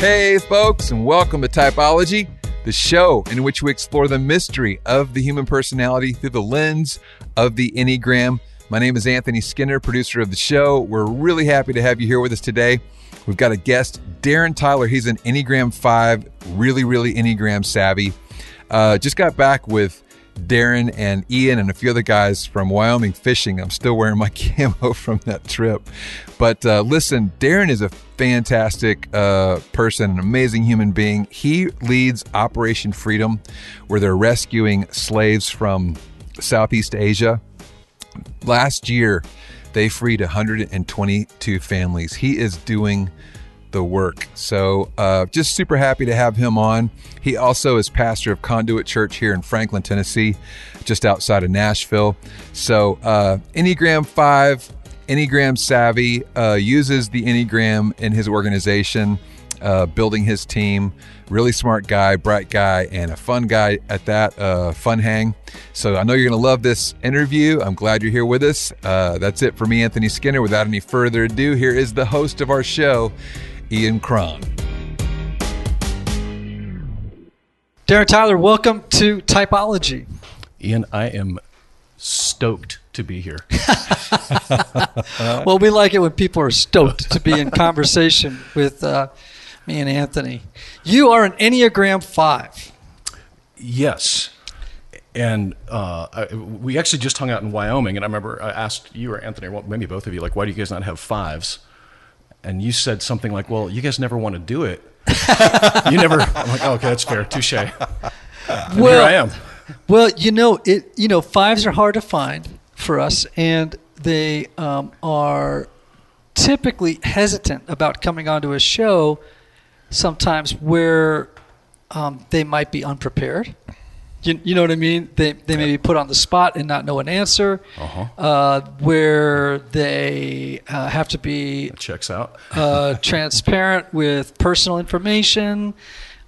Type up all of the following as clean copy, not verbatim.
Hey folks, and welcome to Typology, the show in which we explore the mystery of the human personality through the lens of the Enneagram. My name is Anthony Skinner, producer of the show. We're really happy to have you here with us today. We've got a guest, Darren Tyler. He's an Enneagram 5, really Enneagram savvy. Just got back with Darren and Ian and a few other guys from Wyoming fishing. I'm still wearing my camo from that trip. But listen, Darren is a fantastic person, an amazing human being. He leads Operation Freedom, where they're rescuing slaves from Southeast Asia. Last year, they freed 122 families. He is doing the work. So just super happy to have him on. He also is pastor of Conduit Church here in Franklin, Tennessee, just outside of Nashville. So Enneagram 5, Enneagram savvy, uses the Enneagram in his organization, building his team. Really smart guy, bright guy, and a fun guy at that, fun hang. So I know you're going to love this interview. I'm glad you're here with us. That's it for me, Anthony Skinner. Without any further ado, here is the host of our show, Ian Cron. Darren Tyler, welcome to Typology. Ian, I am stoked to be here. Well, we like it when people are stoked to be in conversation with me and Anthony. You are an Enneagram 5. Yes. And we actually just hung out in Wyoming, and I remember I asked you or Anthony, or maybe both of you, like, why do you guys not have 5s? And you said something like, well, you guys never want to do it. You never. I'm like, oh, okay, that's fair. Touche. And here I am. Well, you know, 5s are hard to find for us, and they are typically hesitant about coming onto a show sometimes where they might be unprepared. You know what I mean? They may be put on the spot and not know an answer, where they have to be that checks out. Transparent with personal information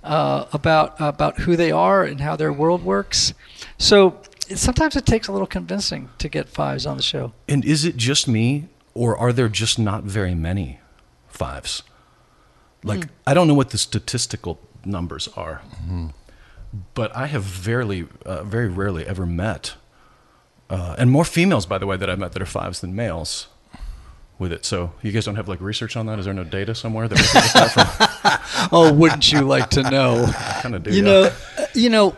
about who they are and how their world works. So sometimes it takes a little convincing to get 5s on the show. And is it just me, or are there just not very many 5s? Like, I don't know what the statistical numbers are, but I have very rarely ever met, and more females, by the way, that I've met that are 5s than males with it. So you guys don't have like research on that? Is there no data somewhere that we can get that from? Oh, wouldn't you like to know? I kind of do. You know,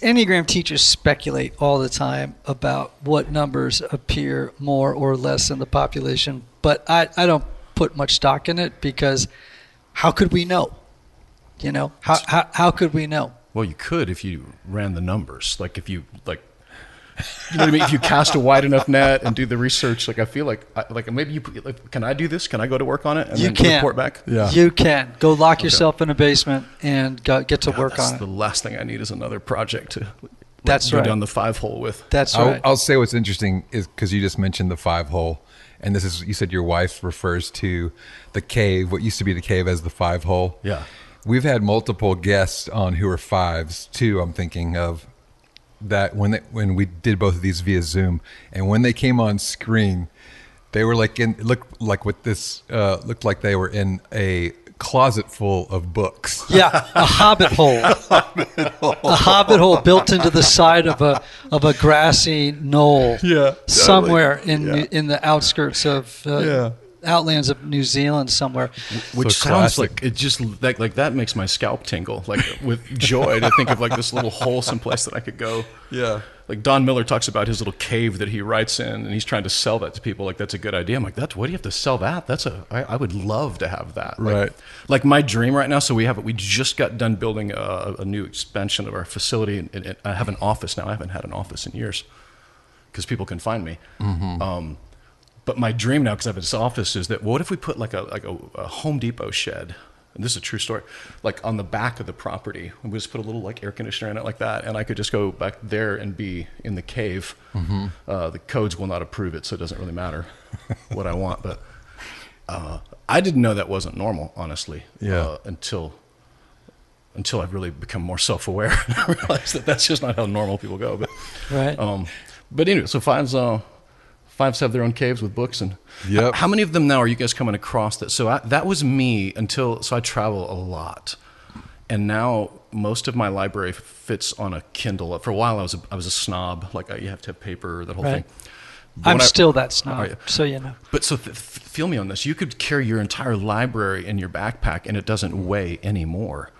Enneagram teachers speculate all the time about what numbers appear more or less in the population, but I don't put much stock in it, because how could we know? You know, how could we know? Well, you could if you ran the numbers. Like, if you, like, you know what I mean? If you cast a wide enough net and do the research, like, I feel like, maybe you, like, can I do this? Can I go to work on it and then report back? Yeah. You can. Go lock yourself in a basement and get to work on it. The last thing I need is another project to go down the 5 hole with. That's right. I'll say what's interesting is, because you just mentioned the 5 hole. And this is, you said your wife refers to the cave, what used to be the cave, as the 5 hole. Yeah. We've had multiple guests on who are 5s too. I'm thinking of that when we did both of these via Zoom, and when they came on screen, they were like looked like they were in a closet full of books. Yeah, a hobbit hole. A hobbit hole built into the side of a grassy knoll. Yeah, somewhere in the outskirts of outlands of New Zealand somewhere, which sounds like it just like that makes my scalp tingle, like, with joy to think of like this little wholesome place that I could go. Yeah, like Don Miller talks about his little cave that he writes in, and he's trying to sell that to people. Like, that's a good idea. I'm like, what do you have to sell that? I would love to have that. Right. Like my dream right now. So we just got done building a new expansion of our facility, and I have an office now. I haven't had an office in years because people can find me. But my dream now, because I have this office, is that what if we put like a Home Depot shed? And this is a true story, like on the back of the property, and we just put a little like air conditioner in it like that, and I could just go back there and be in the cave. The codes will not approve it, so it doesn't really matter what I want. But I didn't know that wasn't normal, honestly. Yeah. Until I've really become more self-aware, and I realized that's just not how normal people go. But anyway, so 5s. Fives have their own caves with books. And yep. How many of them now are you guys coming across that? So that was me until, so I travel a lot. And now most of my library fits on a Kindle. For a while I was a snob, like you have to have paper, that whole right. thing. But I'm still that snob, so you know. But so feel me on this. You could carry your entire library in your backpack and it doesn't weigh anymore.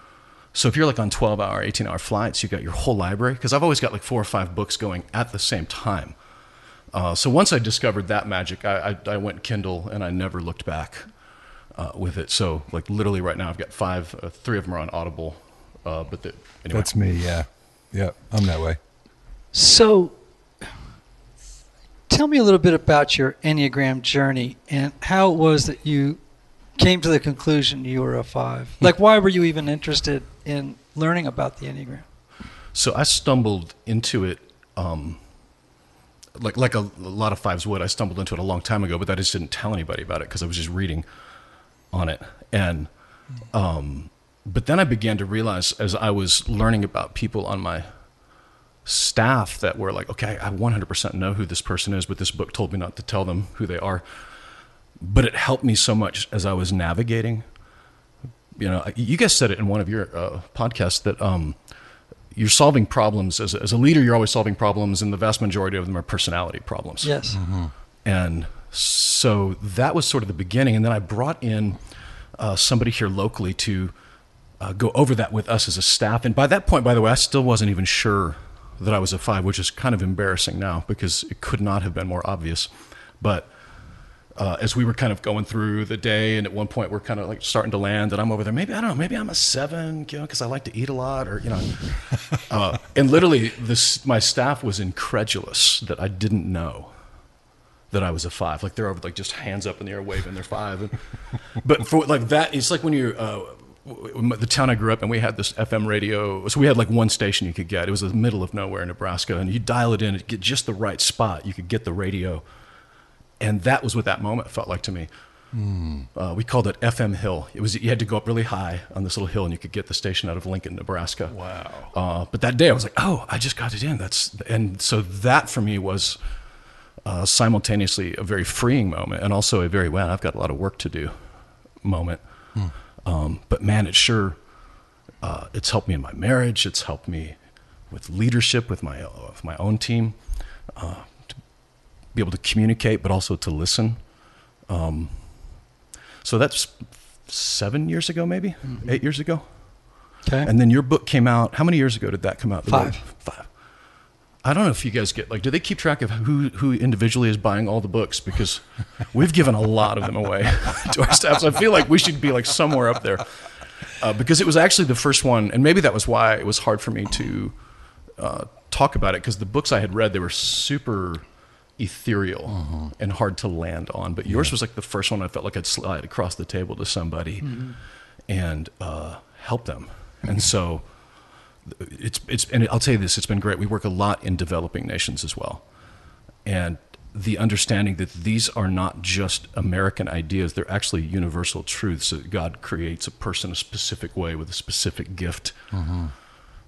So if you're like on 12-hour, 18-hour flights, you got your whole library. Because I've always got like 4 or 5 books going at the same time. So once I discovered that magic, I went Kindle and I never looked back with it. So like literally right now I've got 5, 3 of them are on Audible. But anyway. That's me, yeah. Yeah, I'm that way. So tell me a little bit about your Enneagram journey and how it was that you came to the conclusion you were a 5. Like why were you even interested in learning about the Enneagram? So I stumbled into it like a lot of 5s would. I stumbled into it a long time ago, but I just didn't tell anybody about it because I was just reading on it. And but then I began to realize as I was learning about people on my staff that were like, okay, I 100% know who this person is, but this book told me not to tell them who they are. But it helped me so much as I was navigating. You know, you guys said it in one of your podcasts that you're solving problems. As a leader, you're always solving problems, and the vast majority of them are personality problems. Yes. Mm-hmm. And so that was sort of the beginning. And then I brought in somebody here locally to go over that with us as a staff. And by that point, by the way, I still wasn't even sure that I was a 5, which is kind of embarrassing now because it could not have been more obvious. But as we were kind of going through the day, and at one point we're kind of like starting to land, and I'm over there, maybe, I don't know, maybe I'm a 7, you know, because I like to eat a lot, or, you know. And literally my staff was incredulous that I didn't know that I was a 5. Like they're over, like just hands up in the air waving, they're 5. And, but for like that, it's like when you're, the town I grew up in, we had this FM radio, so we had like one station you could get. It was the middle of nowhere in Nebraska, and you dial it in, it'd get just the right spot, you could get the radio. And that was what that moment felt like to me. Mm. We called it FM Hill. It was, you had to go up really high on this little hill and you could get the station out of Lincoln, Nebraska. Wow. But that day I was like, oh, I just got it in. And so that for me was simultaneously a very freeing moment and also a very, wow, I've got a lot of work to do moment. Mm. But man, it sure, it's helped me in my marriage. It's helped me with leadership, with my own team. Be able to communicate, but also to listen. So that's 7 years ago, maybe, mm-hmm. 8 years ago. Okay. And then your book came out. How many years ago did that come out? 5. I don't know if you guys get, like, do they keep track of who individually is buying all the books? Because we've given a lot of them away to our staff. So I feel like we should be like somewhere up there because it was actually the first one. And maybe that was why it was hard for me to talk about it, because the books I had read, they were super ethereal uh-huh. and hard to land on, but yours yeah. was like the first one I felt like I'd slide across the table to somebody mm-hmm. and help them. Mm-hmm. And so it's and I'll tell you this, it's been great. We work a lot in developing nations as well, and the understanding that these are not just American ideas, they're actually universal truths, that God creates a person a specific way with a specific gift. Mm-hmm.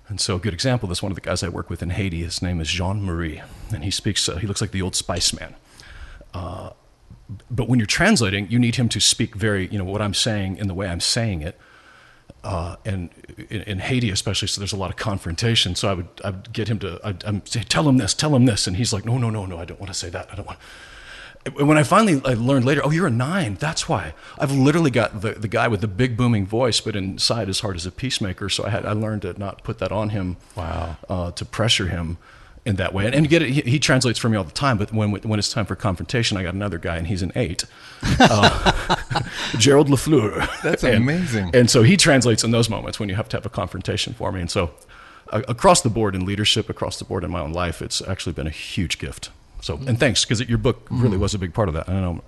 And so a good example, this one of the guys I work with in Haiti, his name is Jean-Marie, and he speaks, he looks like the old Spice Man. But when you're translating, you need him to speak very, you know, what I'm saying in the way I'm saying it. And in Haiti especially, so there's a lot of confrontation. So I would get him to, I'd say, tell him this. And he's like, no, I don't want to say that. I don't want to. When I learned later, oh, you're a 9. That's why. I've literally got the guy with the big booming voice, but inside as hard as a peacemaker. So I learned to not put that on him. Wow. To pressure him in that way. And get it, he translates for me all the time. But when it's time for confrontation, I got another guy, and he's an 8. Gerald LeFleur. That's amazing. And so he translates in those moments when you have to have a confrontation for me. And so across the board in leadership, across the board in my own life, it's actually been a huge gift. So, and thanks, because your book really was a big part of that. I know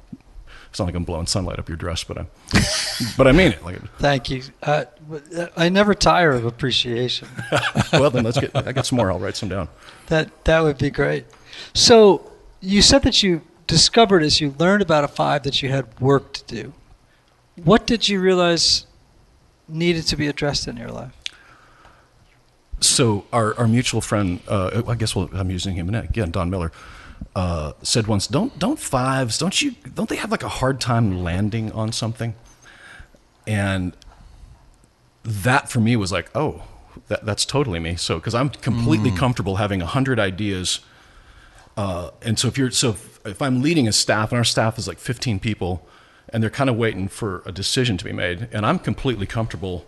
it's not like I'm blowing sunlight up your dress, but I mean it. Like, thank you. I never tire of appreciation. Well, then I got some more. I'll write some down. That would be great. So you said that you discovered as you learned about a 5 that you had work to do. What did you realize needed to be addressed in your life? So our mutual friend, I guess I'm using him again, Don Miller. said once, don't they have like a hard time landing on something? And that for me was like, oh, that's totally me. So, cause I'm completely comfortable having 100 ideas. And so if I'm leading a staff, and our staff is like 15 people, and they're kind of waiting for a decision to be made, and I'm completely comfortable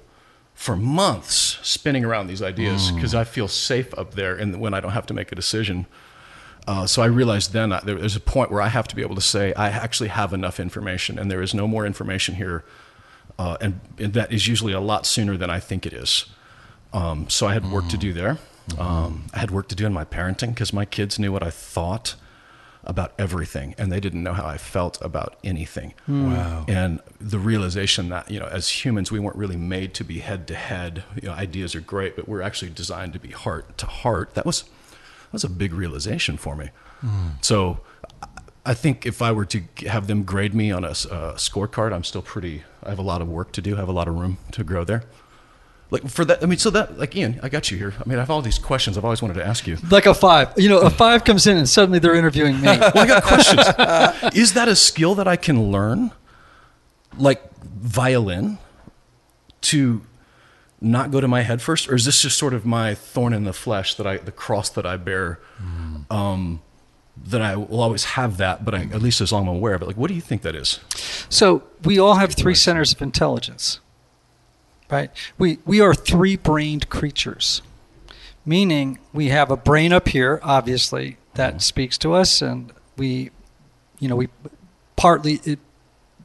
for months spinning around these ideas because I feel safe up there, and when I don't have to make a decision. So I realized then there's a point where I have to be able to say, I actually have enough information, and there is no more information here. And that is usually a lot sooner than I think it is. So I had work to do there. I had work to do in my parenting, because my kids knew what I thought about everything, and they didn't know how I felt about anything. Wow. And the realization that, you know, as humans, we weren't really made to be head to head. You know, ideas are great, but we're actually designed to be heart to heart. That was a big realization for me. So I think if I were to have them grade me on a scorecard, I'm still I have a lot of work to do. I have a lot of room to grow there. Like for that, I mean, so that, like, Ian, I got you here. I mean, I have all these questions I've always wanted to ask you. Like a five. You know, a five comes in and suddenly they're interviewing me. Well, I got questions. Is that a skill that I can learn, like violin, to not go to my head first? Or is this just sort of my thorn in the flesh, the cross that I bear, that I will always have that, but at least as long as I'm aware of it. Like, what do you think that is? So we all have three centers of intelligence. Right? We are three-brained creatures, meaning we have a brain up here, obviously, that speaks to us, and we partly, it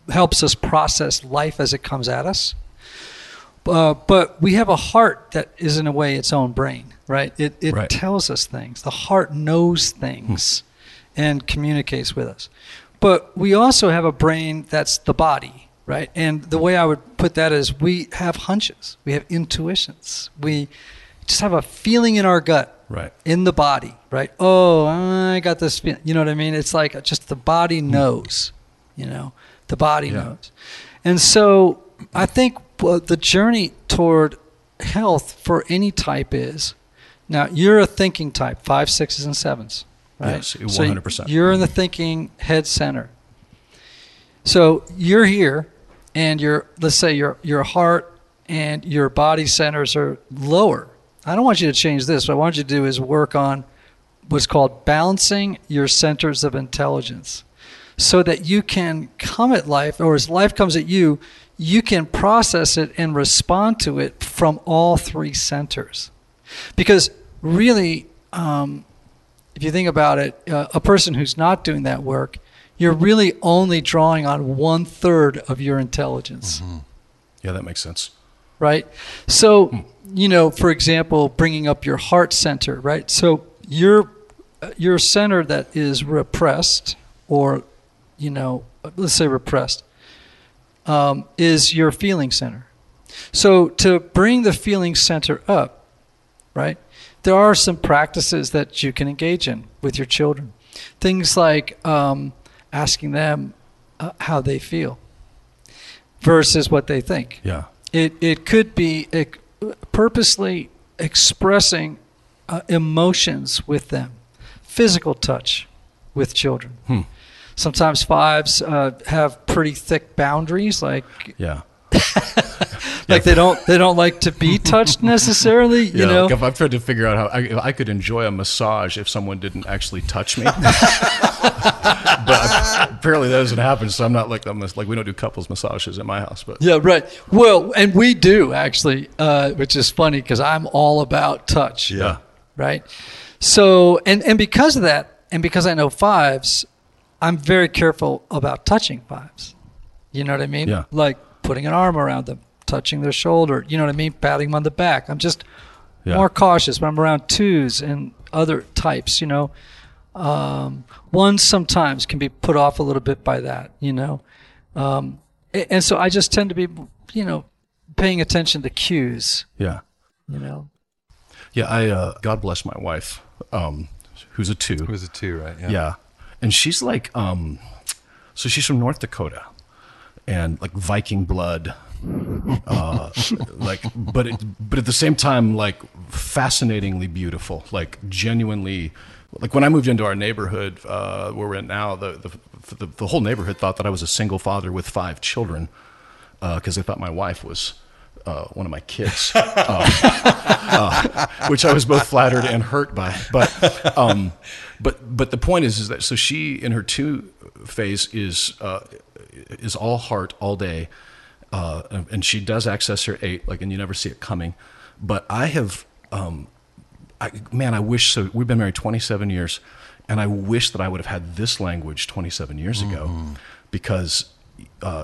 helps us process life as it comes at us. But we have a heart that is, in a way, its own brain, right? It right. tells us things. The heart knows things and communicates with us. But we also have a brain that's the body. Right, and the way I would put that is, we have hunches, we have intuitions, we just have a feeling in our gut, right, in the body, right. Oh, I got this feeling. You know what I mean? It's like just the body knows. You know, the body knows. And so I think the journey toward health for any type is, now you're a thinking type, 5, 6s, and 7s, right? Yes, 100%. So you're in the thinking head center. So you're here. And let's say your heart and your body centers are lower. I don't want you to change this. What I want you to do is work on what's called balancing your centers of intelligence, so that you can come at life, or as life comes at you, you can process it and respond to it from all three centers. Because really, if you think about it, a person who's not doing that work, you're really only drawing on 1/3 of your intelligence. Yeah, that makes sense. Right? So, you know, for example, bringing up your heart center, right? So your center that is repressed, or, you know, let's say repressed, is your feeling center. So to bring the feeling center up, right, there are some practices that you can engage in with your children. Things like asking them how they feel versus what they think. Yeah. It could be purposely expressing emotions with them. Physical touch with children. Sometimes 5s have pretty thick boundaries, like they don't like to be touched necessarily. You know, like if I've tried to figure out how I could enjoy a massage if someone didn't actually touch me. But apparently that doesn't happen, so I'm not like that. Like, we don't do couples massages in my house, but yeah, right. Well, and we do actually, which is funny because I'm all about touch. Yeah, right. So, and because of that, and because I know 5s, I'm very careful about touching 5s. You know what I mean? Yeah. Like putting an arm around them, touching their shoulder. You know what I mean? Patting them on the back. I'm just more cautious when I'm around 2s and other types. You know. 1 sometimes can be put off a little bit by that, you know. And so I just tend to be, you know, paying attention to cues. Yeah. You know. Yeah, I God bless my wife, who's a 2. Who's a 2, right? Yeah. Yeah. And she's like, so she's from North Dakota, and like Viking blood, like, but at the same time, like, fascinatingly beautiful, like genuinely Like when I moved into our neighborhood where we're at now, the whole neighborhood thought that I was a single father with 5 children because they thought my wife was one of my kids, which I was both flattered and hurt by. But the point is that so she in her 2 phase is all heart all day, and she does access her 8, like, and you never see it coming. But I have. Man, I wish so. We've been married 27 years, and I wish that I would have had this language 27 years ago, because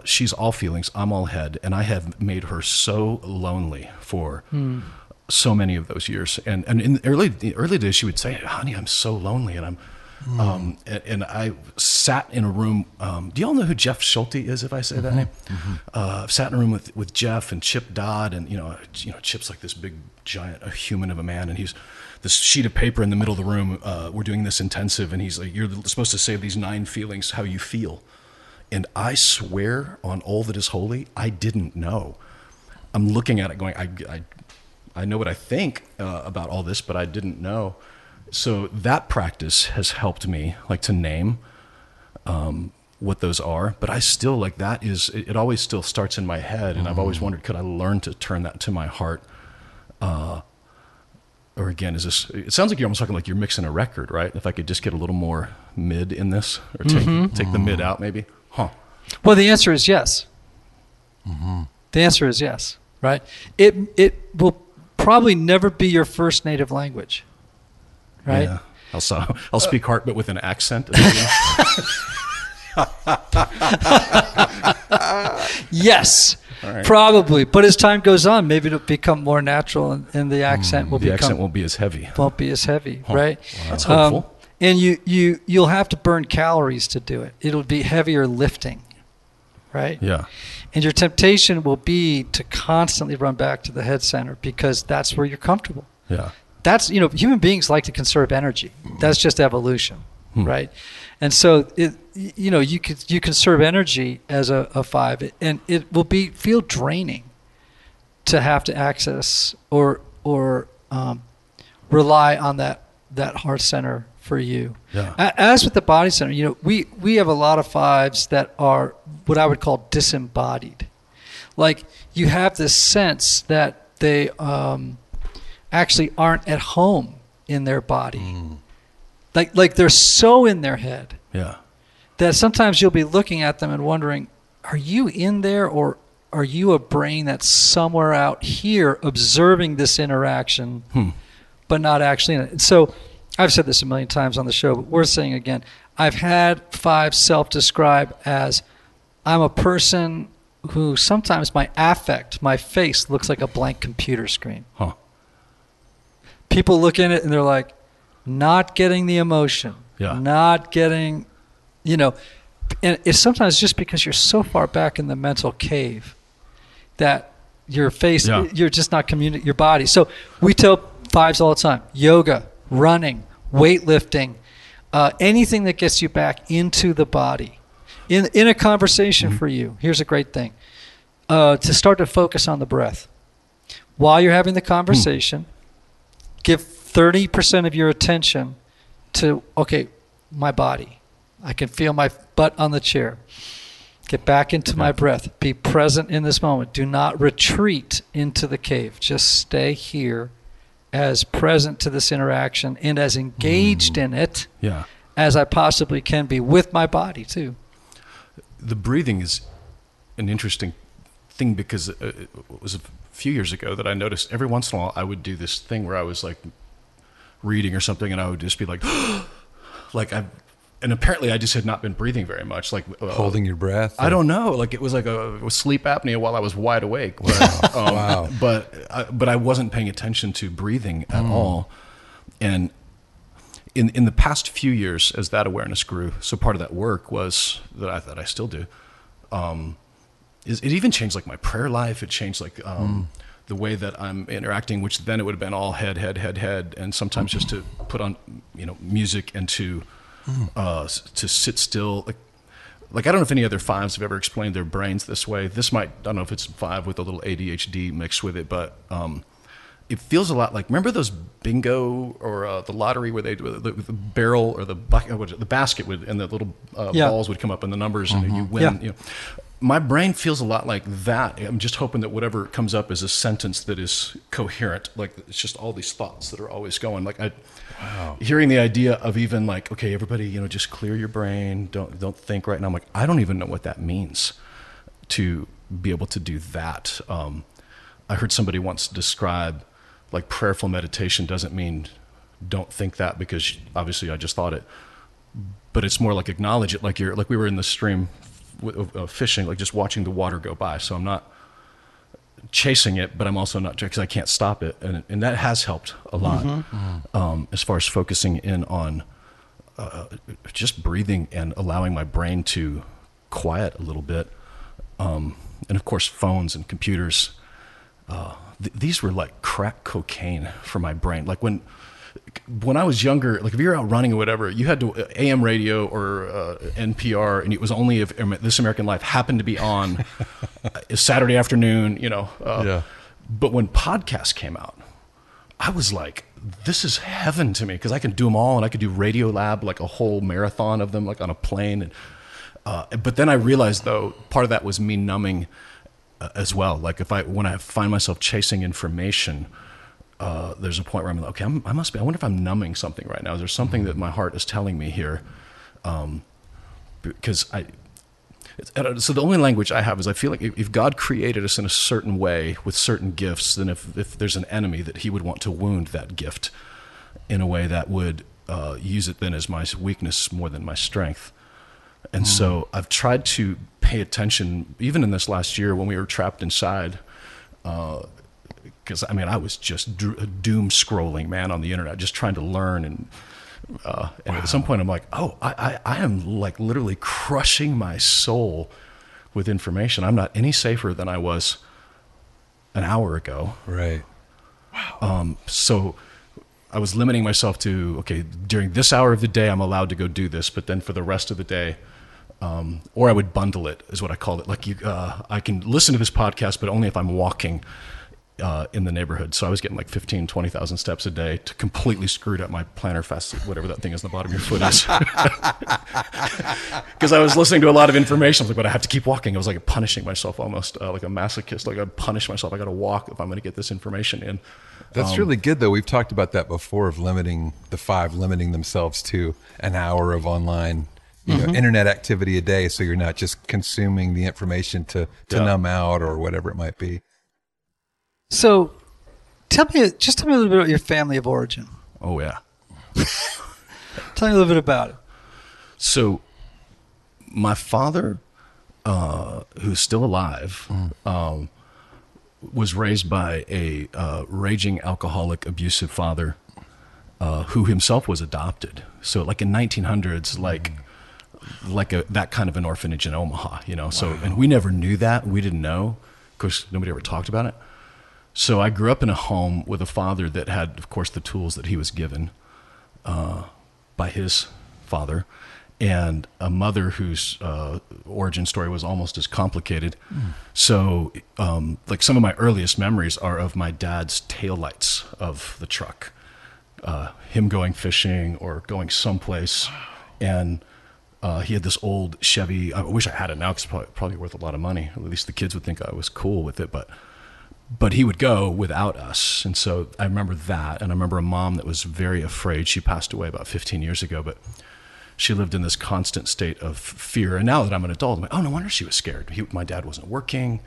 she's all feelings, I'm all head, and I have made her so lonely for so many of those years. And in the early days, she would say, "Honey, I'm so lonely," and I'm and I sat in a room. Do y'all know who Jeff Schulte is? If I say that name, I've sat in a room with Jeff and Chip Dodd, and you know, Chip's like this big giant, a human of a man, and he's this sheet of paper in the middle of the room. We're doing this intensive, and he's like, "You're supposed to say these 9 feelings, how you feel," and I swear on all that is holy, I didn't know. I'm looking at it, going, "I know what I think about all this, but I didn't know." So that practice has helped me, like, to name what those are. But I still, like, that is, it always still starts in my head. And I've always wondered, could I learn to turn that to my heart? Or again, is this, it sounds like you're almost talking like you're mixing a record, right? If I could just get a little more mid in this, or take the mid out maybe. Huh. Well, the answer is yes. The answer is yes, right? It will probably never be your first native language. Right. Yeah. I'll speak heart, but with an accent. Yes, right. Probably. But as time goes on, maybe it'll become more natural, and the accent won't be as heavy. Won't be as heavy, right? Wow. That's hopeful. And you'll have to burn calories to do it. It'll be heavier lifting, right? Yeah. And your temptation will be to constantly run back to the head center because that's where you're comfortable. Yeah. That's, you know, human beings like to conserve energy. That's just evolution, right? And so, you conserve energy as a 5, and it will feel draining to have to access or rely on that heart center for you. Yeah. As with the body center, you know, we have a lot of 5s that are what I would call disembodied. Like, you have this sense that they actually aren't at home in their body. Like they're so in their head that sometimes you'll be looking at them and wondering, are you in there, or are you a brain that's somewhere out here observing this interaction but not actually in it? So I've said this a million times on the show, but we're saying again, I've had 5 self-describe as, I'm a person who sometimes my affect, my face looks like a blank computer screen. Huh. People look in it and they're like, not getting the emotion, not getting, you know. And it's sometimes just because you're so far back in the mental cave that your face, you're just not communicating your body. So we tell 5s all the time, yoga, running, weightlifting, anything that gets you back into the body. In a conversation for you, here's a great thing, to start to focus on the breath. While you're having the conversation, give 30% of your attention to, okay, my body. I can feel my butt on the chair. Get back into my breath. Be present in this moment. Do not retreat into the cave. Just stay here as present to this interaction and as engaged in it as I possibly can be with my body too. The breathing is an interesting thing because it was a few years ago that I noticed every once in a while I would do this thing where I was like reading or something, and I would just be like, and apparently I just had not been breathing very much, like holding your breath. I don't know, like it was like a sleep apnea while I was wide awake. Wow. Wow. But I wasn't paying attention to breathing at all. And in the past few years, as that awareness grew, so part of that work was that I thought I still do. It even changed like my prayer life. It changed like the way that I'm interacting, which then it would have been all head, and sometimes just to put on, you know, music and to sit still. Like I don't know if any other 5s have ever explained their brains this way. This might, I don't know if it's 5 with a little ADHD mixed with it, but it feels a lot like, remember those bingo or the lottery where they the barrel or the basket would, and the little balls would come up and the numbers and you win. Yeah. You know, my brain feels a lot like that. I'm just hoping that whatever comes up is a sentence that is coherent. Like it's just all these thoughts that are always going. Like hearing the idea of even like, okay, everybody, you know, just clear your brain. Don't think right now. I'm like, I don't even know what that means to be able to do that. I heard somebody once describe, like, prayerful meditation doesn't mean don't think that, because obviously I just thought it, but it's more like acknowledge it. Like we were in the stream fishing, like just watching the water go by. So I'm not chasing it, but I'm also not, because I can't stop it. And that has helped a lot, as far as focusing in on just breathing and allowing my brain to quiet a little bit. And of course, phones and computers, these were like crack cocaine for my brain. Like when I was younger, like if you're out running or whatever, you had to AM radio or NPR, and it was only if This American Life happened to be on Saturday afternoon, you know. But when podcasts came out, I was like, this is heaven to me, because I can do them all, and I could do Radiolab, like a whole marathon of them, like on a plane. And but then I realized, though, part of that was me numbing as well. Like when I find myself chasing information, there's a point where I'm like, okay, I wonder if I'm numbing something right now. Is there something that my heart is telling me here? So the only language I have is I feel like if God created us in a certain way with certain gifts, then if there's an enemy that he would want to wound that gift in a way that would use it then as my weakness more than my strength. And so I've tried to pay attention, even in this last year when we were trapped inside, because I mean, I was just doom scrolling, man, on the internet, just trying to learn. And at some point I'm like, oh, I am like literally crushing my soul with information. I'm not any safer than I was an hour ago. Right. Wow. So I was limiting myself to, okay, during this hour of the day, I'm allowed to go do this, but then for the rest of the day, or I would bundle it, is what I called it. Like I can listen to this podcast, but only if I'm walking in the neighborhood. So I was getting like 15, 20,000 steps a day, to completely screwed up my plantar fascia, whatever that thing is in the bottom of your foot is. Because I was listening to a lot of information. I was like, but I have to keep walking. I was like punishing myself almost, like a masochist. Like I punish myself. I got to walk if I'm going to get this information in. That's really good, though. We've talked about that before, of limiting the five, limiting themselves to an hour of online internet activity a day, so you're not just consuming the information to numb out or whatever it might be. So tell me a little bit about your family of origin. Oh, yeah. Tell me a little bit about it. So my father, who's still alive, was raised by a raging alcoholic, abusive father who himself was adopted. So like in 1900s, that kind of an orphanage in Omaha, you know. Wow. So, and we never knew that. We didn't know. Of course, nobody ever talked about it. So I grew up in a home with a father that had, of course, the tools that he was given by his father, and a mother whose origin story was almost as complicated. So like some of my earliest memories are of my dad's taillights of the truck, him going fishing or going someplace. And he had this old Chevy. I wish I had it now, because it's probably worth a lot of money. At least the kids would think I was cool with it, but he would go without us. And so I remember that. And I remember a mom that was very afraid. She passed away about 15 years ago, but she lived in this constant state of fear. And now that I'm an adult, I'm like, oh, no wonder she was scared. My dad wasn't working.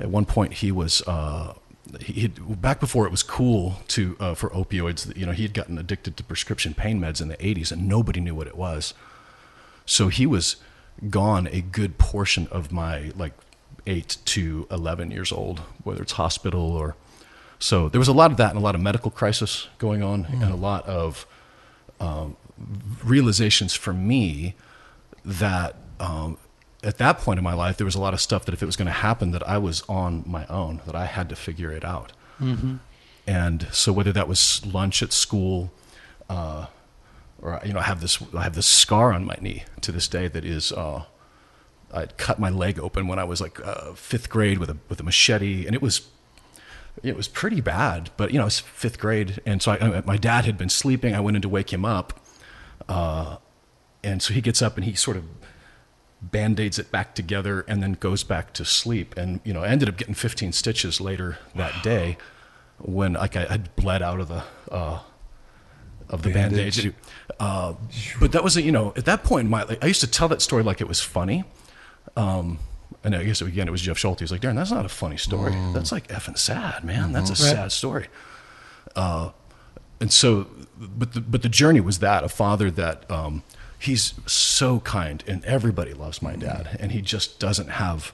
At one point, he was back before it was cool to for opioids. You know, he had gotten addicted to prescription pain meds in the 80s, and nobody knew what it was. So he was gone a good portion of my 8 to 11 years old, whether it's hospital or so. There was a lot of that, and a lot of medical crisis going on, and a lot of realizations for me that at that point in my life, there was a lot of stuff that if it was going to happen, that I was on my own, that I had to figure it out. And so whether that was lunch at school, or, you know, I have this scar on my knee to this day that is, I'd cut my leg open when I was like 5th grade with a machete, and it was it was pretty bad, but, you know, it was fifth grade. And so my dad had been sleeping. I went in to wake him up. And so he gets up and he sort of Band-Aids it back together and then goes back to sleep. And, you know, I ended up getting 15 stitches later that day when, like, I had bled out of the bandage. But that was, you know, at that point in my, like, I used to tell that story like it was funny. And I guess, again, it was Jeff Schulte. He's like, Darren, that's not a funny story. That's like effing sad, man. That's a sad story. And so, but the journey was that, a father that, he's so kind, and everybody loves my dad, and he just doesn't have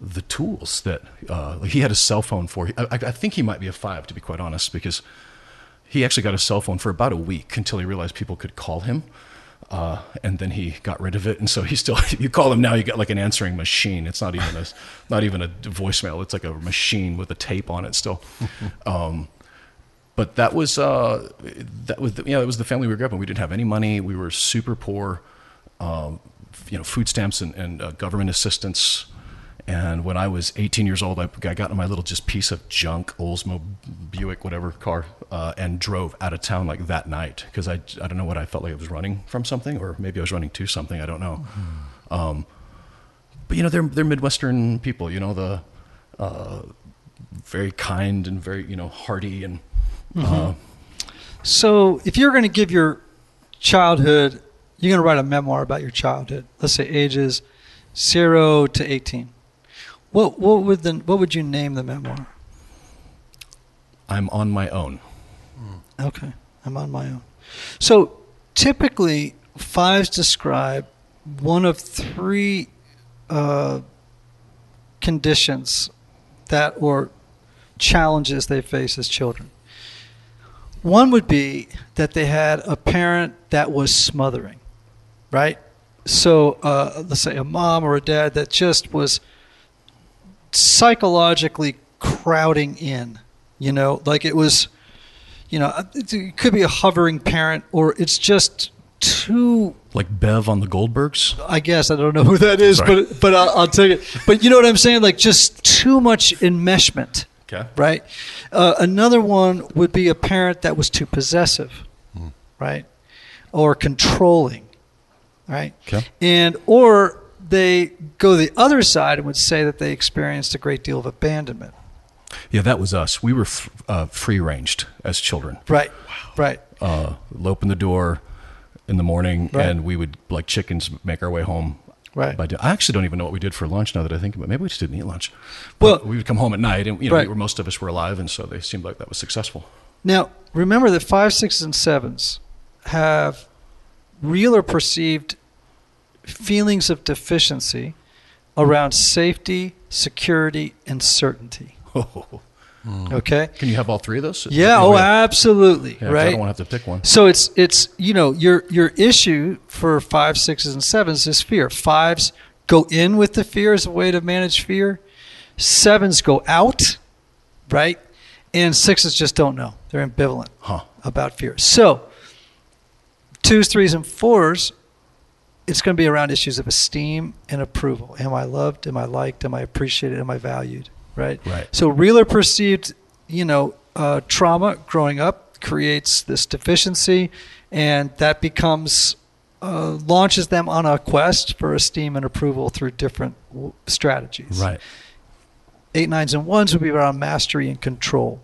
the tools that, like, he had a cell phone for, I think he might be a five, to be quite honest, because he actually got a cell phone for about a week until he realized people could call him, and then he got rid of it. And so he still, you call him now, you got like an answering machine. It's not even a, not even a voicemail. It's like a machine with a tape on it still. But that was you know, it was the family we grew up in. We didn't have any money. We were super poor, you know, food stamps and government assistance. And when I was 18 years old, I got in my little just piece of junk Oldsmobile Buick, whatever car, and drove out of town like that night. Cause I don't know what I felt like I was running from something, or maybe I was running to something. I don't know. But you know, they're Midwestern people, you know, the, very kind and very, you know, hearty and, So if you're going to give your childhood, you're going to write a memoir about your childhood, let's say ages 0 to 18, what would you name the memoir? I'm on my own. Okay. I'm on my own. So typically fives describe one of three, conditions that, or challenges they face as children. One would be that they had a parent that was smothering, right? So let's say a mom or a dad that just was psychologically crowding in, you know, like it was, you know, it could be a hovering parent, or it's just too... Like Bev on the Goldbergs? I guess. I don't know who that is, but I'll take it. But you know what I'm saying? Like just too much enmeshment. Okay. Right. Another one would be a parent that was too possessive, right, or controlling, right? Okay. And or they go the other side and would say that they experienced a great deal of abandonment. Yeah, that was us. We were free-ranged as children. Right. Wow. Right. We'll open the door in the morning, and we would, like chickens, make our way home. Right. I actually don't even know what we did for lunch now that I think about it. Maybe we just didn't eat lunch. But well, we would come home at night, and you know, most of us were alive, and so they seemed like that was successful. Now, remember that 5, 6, and 7s have real or perceived feelings of deficiency around safety, security, and certainty. Oh. Okay. Can you have all three of those? Yeah. Oh, absolutely. Yeah, right. I don't want to have to pick one. So it's, you know, your issue for 5, 6, and 7s is fear. 5s go in with the fear as a way to manage fear. 7s go out. Right. And 6s just don't know. They're ambivalent about fear. So 2s, 3s, and 4s, it's going to be around issues of esteem and approval. Am I loved? Am I liked? Am I appreciated? Am I valued? Right. Right. So real or perceived, you know, trauma growing up creates this deficiency, and that becomes launches them on a quest for esteem and approval through different strategies. Right. 8, 9s, and 1s would be around mastery and control.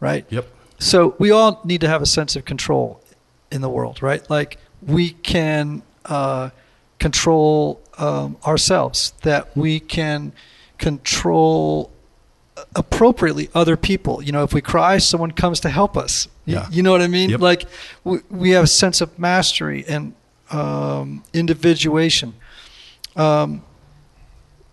Right. Yep. So we all need to have a sense of control in the world, right? Like we can control ourselves, that we can control appropriately other people. You know, if we cry, someone comes to help us. Yeah. You know what I mean? Yep. Like we have a sense of mastery and individuation. And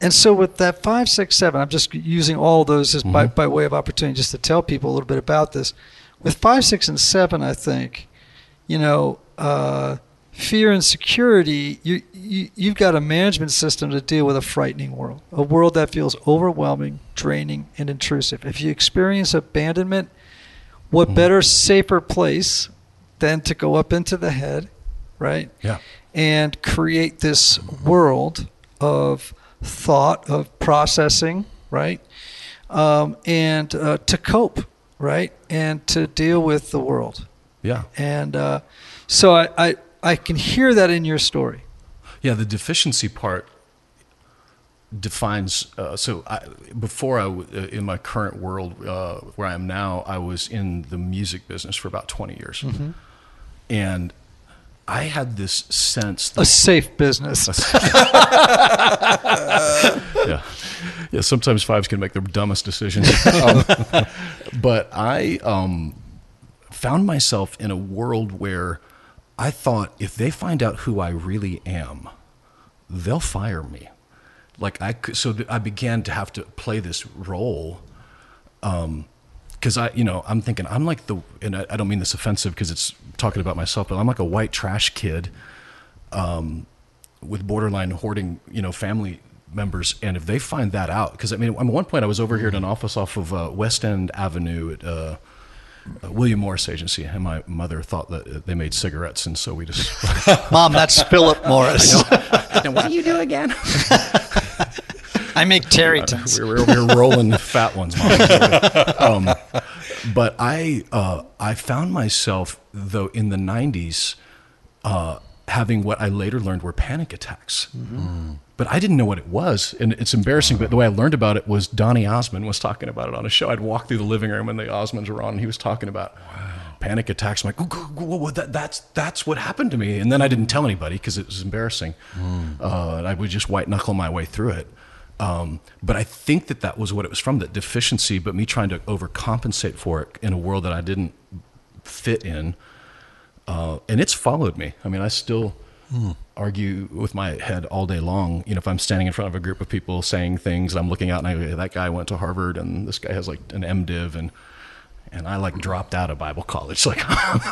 so with that 5, 6, 7, I'm just using all those as by way of opportunity just to tell people a little bit about this. With 5, 6, and 7, I think, you know, fear and security, you've got a management system to deal with a frightening world, a world that feels overwhelming, draining, and intrusive. If you experience abandonment, what better, safer place than to go up into the head, right? Yeah. And create this world of thought, of processing, right? and to cope, right, and to deal with the world. Yeah. And so I can hear that in your story. Yeah, the deficiency part defines. In my current world where I am now, I was in the music business for about 20 years, mm-hmm. and I had this sense that a safe business. Yeah. Sometimes fives can make the dumbest decisions, but I found myself in a world where I thought if they find out who I really am, they'll fire me. Like I began to have to play this role. Because I'm thinking I'm like I don't mean this offensive because it's talking about myself, but I'm like a white trash kid with borderline hoarding, family members. And if they find that out, because I mean, at one point I was over here at an office off of West End Avenue at William Morris Agency, and my mother thought that they made cigarettes, and so we just... Mom, that's Philip Morris. And what do you do again? I make Terrytons. We're rolling fat ones, Mom. But I found myself, though, in the 90s, having what I later learned were panic attacks. Mm-hmm. But I didn't know what it was, and it's embarrassing, but the way I learned about it was Donny Osmond was talking about it on a show. I'd walk through the living room and the Osmonds were on, and he was talking about panic attacks. I'm like, oh, that's what happened to me. And then I didn't tell anybody because it was embarrassing. And I would just white knuckle my way through it. But I think that was what it was from, that deficiency, but me trying to overcompensate for it in a world that I didn't fit in. And it's followed me. I mean, I still... argue with my head all day long. If I'm standing in front of a group of people saying things, I'm looking out and I go, that guy went to Harvard and this guy has like an MDiv and I like dropped out of Bible college. Like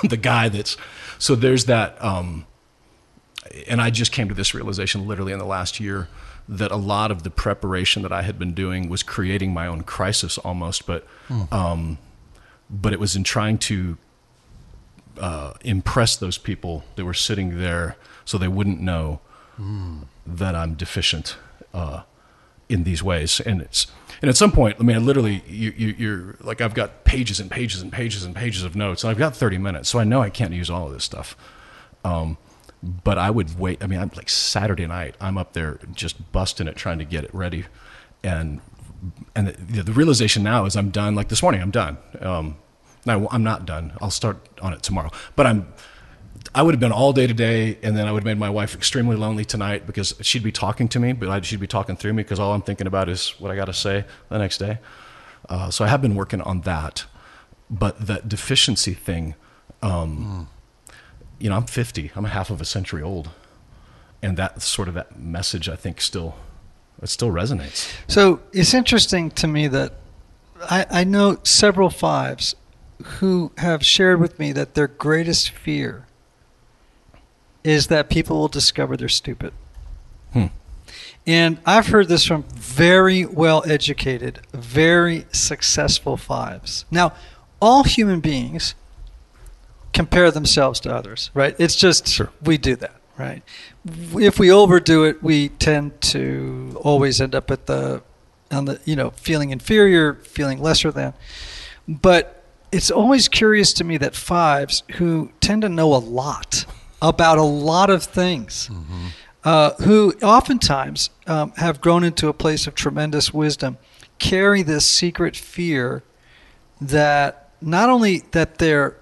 the guy that's, so there's that. And I just came to this realization literally in the last year that a lot of the preparation that I had been doing was creating my own crisis almost, but it was in trying to impress those people that were sitting there so they wouldn't know that I'm deficient in these ways. And at some point, I mean, I literally, you're like, I've got pages and pages and pages and pages of notes, and I've got 30 minutes, so I know I can't use all of this stuff. But I would wait. I mean, I'm like Saturday night, I'm up there just busting it, trying to get it ready. And the realization now is I'm done. Like this morning, I'm done. No, I'm not done. I'll start on it tomorrow. But I would have been all day today, and then I would have made my wife extremely lonely tonight because she'd be talking to me, but she'd be talking through me because all I'm thinking about is what I got to say the next day. So I have been working on that. But that deficiency thing, I'm 50. I'm half of a century old. And that sort of that message, I think, still resonates. So it's interesting to me that I know several fives who have shared with me that their greatest fear is that people will discover they're stupid. And I've heard this from very well-educated, very successful fives. Now, all human beings compare themselves to others, right? It's just we do that, right? If we overdo it, we tend to always end up on the feeling inferior, feeling lesser than. But it's always curious to me that fives, who tend to know a lot about a lot of things, who oftentimes have grown into a place of tremendous wisdom, carry this secret fear that not only that they're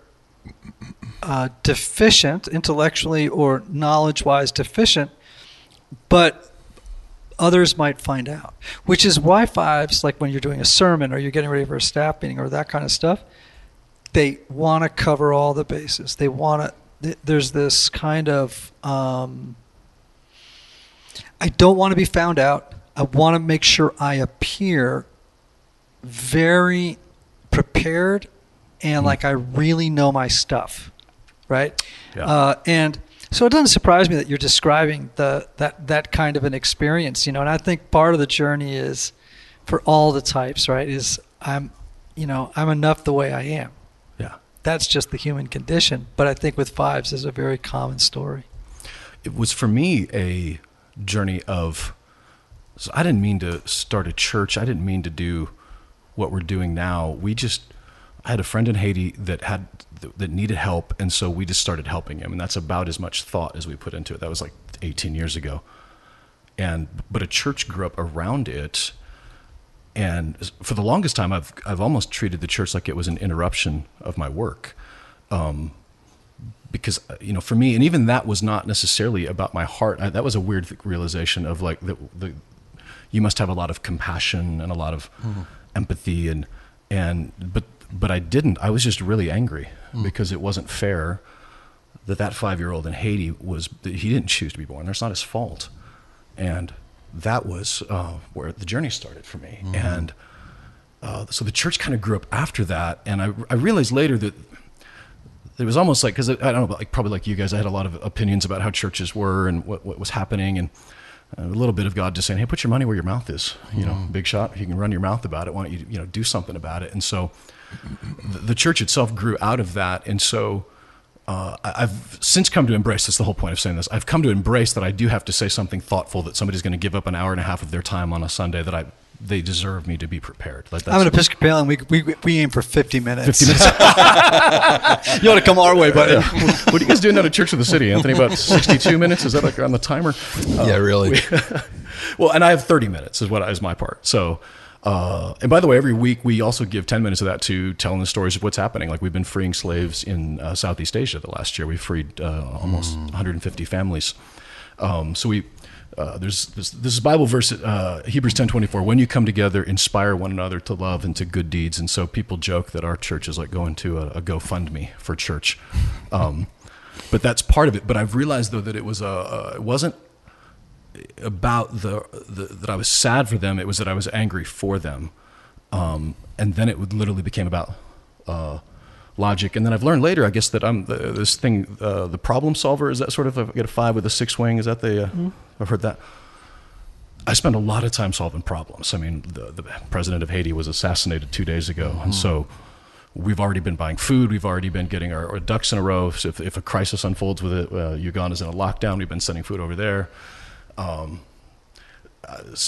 deficient intellectually or knowledge-wise deficient, but others might find out, which is why fives, like when you're doing a sermon or you're getting ready for a staff meeting or that kind of stuff, they want to cover all the bases. They want to. There's this kind of I don't want to be found out. I want to make sure I appear very prepared and like I really know my stuff, right? Yeah. And so it doesn't surprise me that you're describing that kind of an experience, And I think part of the journey is for all the types, right? Is I'm enough the way I am. That's just the human condition. But I think with fives is a very common story. It was for me a journey of, so I didn't mean to start a church. I didn't mean to do what we're doing now. I had a friend in Haiti that needed help, and so we just started helping him, and that's about as much thought as we put into it. That was like 18 years ago. But a church grew up around it, and for the longest time, I've almost treated the church like it was an interruption of my work, because for me, and even that was not necessarily about my heart. That was a weird realization of like you must have a lot of compassion and a lot of empathy but I didn't. I was just really angry because it wasn't fair that 5-year-old in Haiti he didn't choose to be born. That's not his fault. And that was where the journey started for me. Mm-hmm. And so the church kind of grew up after that. And I realized later that it was almost like, because I don't know, like probably like you guys, I had a lot of opinions about how churches were and what was happening, and a little bit of God just saying, hey, put your money where your mouth is. Big shot. You can run your mouth about it. Why don't you, do something about it? And so the church itself grew out of that. And so I've since come to embrace, that's the whole point of saying this, I've come to embrace that I do have to say something thoughtful, that somebody's going to give up an hour and a half of their time on a Sunday, that they deserve me to be prepared. Like, I'm an Episcopalian. We aim for 50 minutes. 50 minutes. You ought to come our way, buddy. Yeah. What are you guys doing at Church of the City, Anthony? About 62 minutes? Is that like on the timer? Yeah, really. Well, and I have 30 minutes is my part. So, and by the way, every week we also give 10 minutes of that to telling the stories of what's happening. Like, we've been freeing slaves in Southeast Asia the last year. We freed almost 150 families. So we... there's this Bible verse, Hebrews 10:24. When you come together, inspire one another to love and to good deeds. And so people joke that our church is like going to a GoFundMe for church, but that's part of it. But I've realized though that it wasn't about that I was sad for them. It was that I was angry for them, and then it literally became about logic. And then I've learned later, I guess, that I'm this thing, the problem solver. Is that sort of, I get a 5 with a 6 wing? Is that the? I've heard that. I spend a lot of time solving problems. I mean, the president of Haiti was assassinated 2 days ago. Mm-hmm. And so we've already been buying food. We've already been getting our ducks in a row. So if a crisis unfolds with it, Uganda's in a lockdown. We've been sending food over there.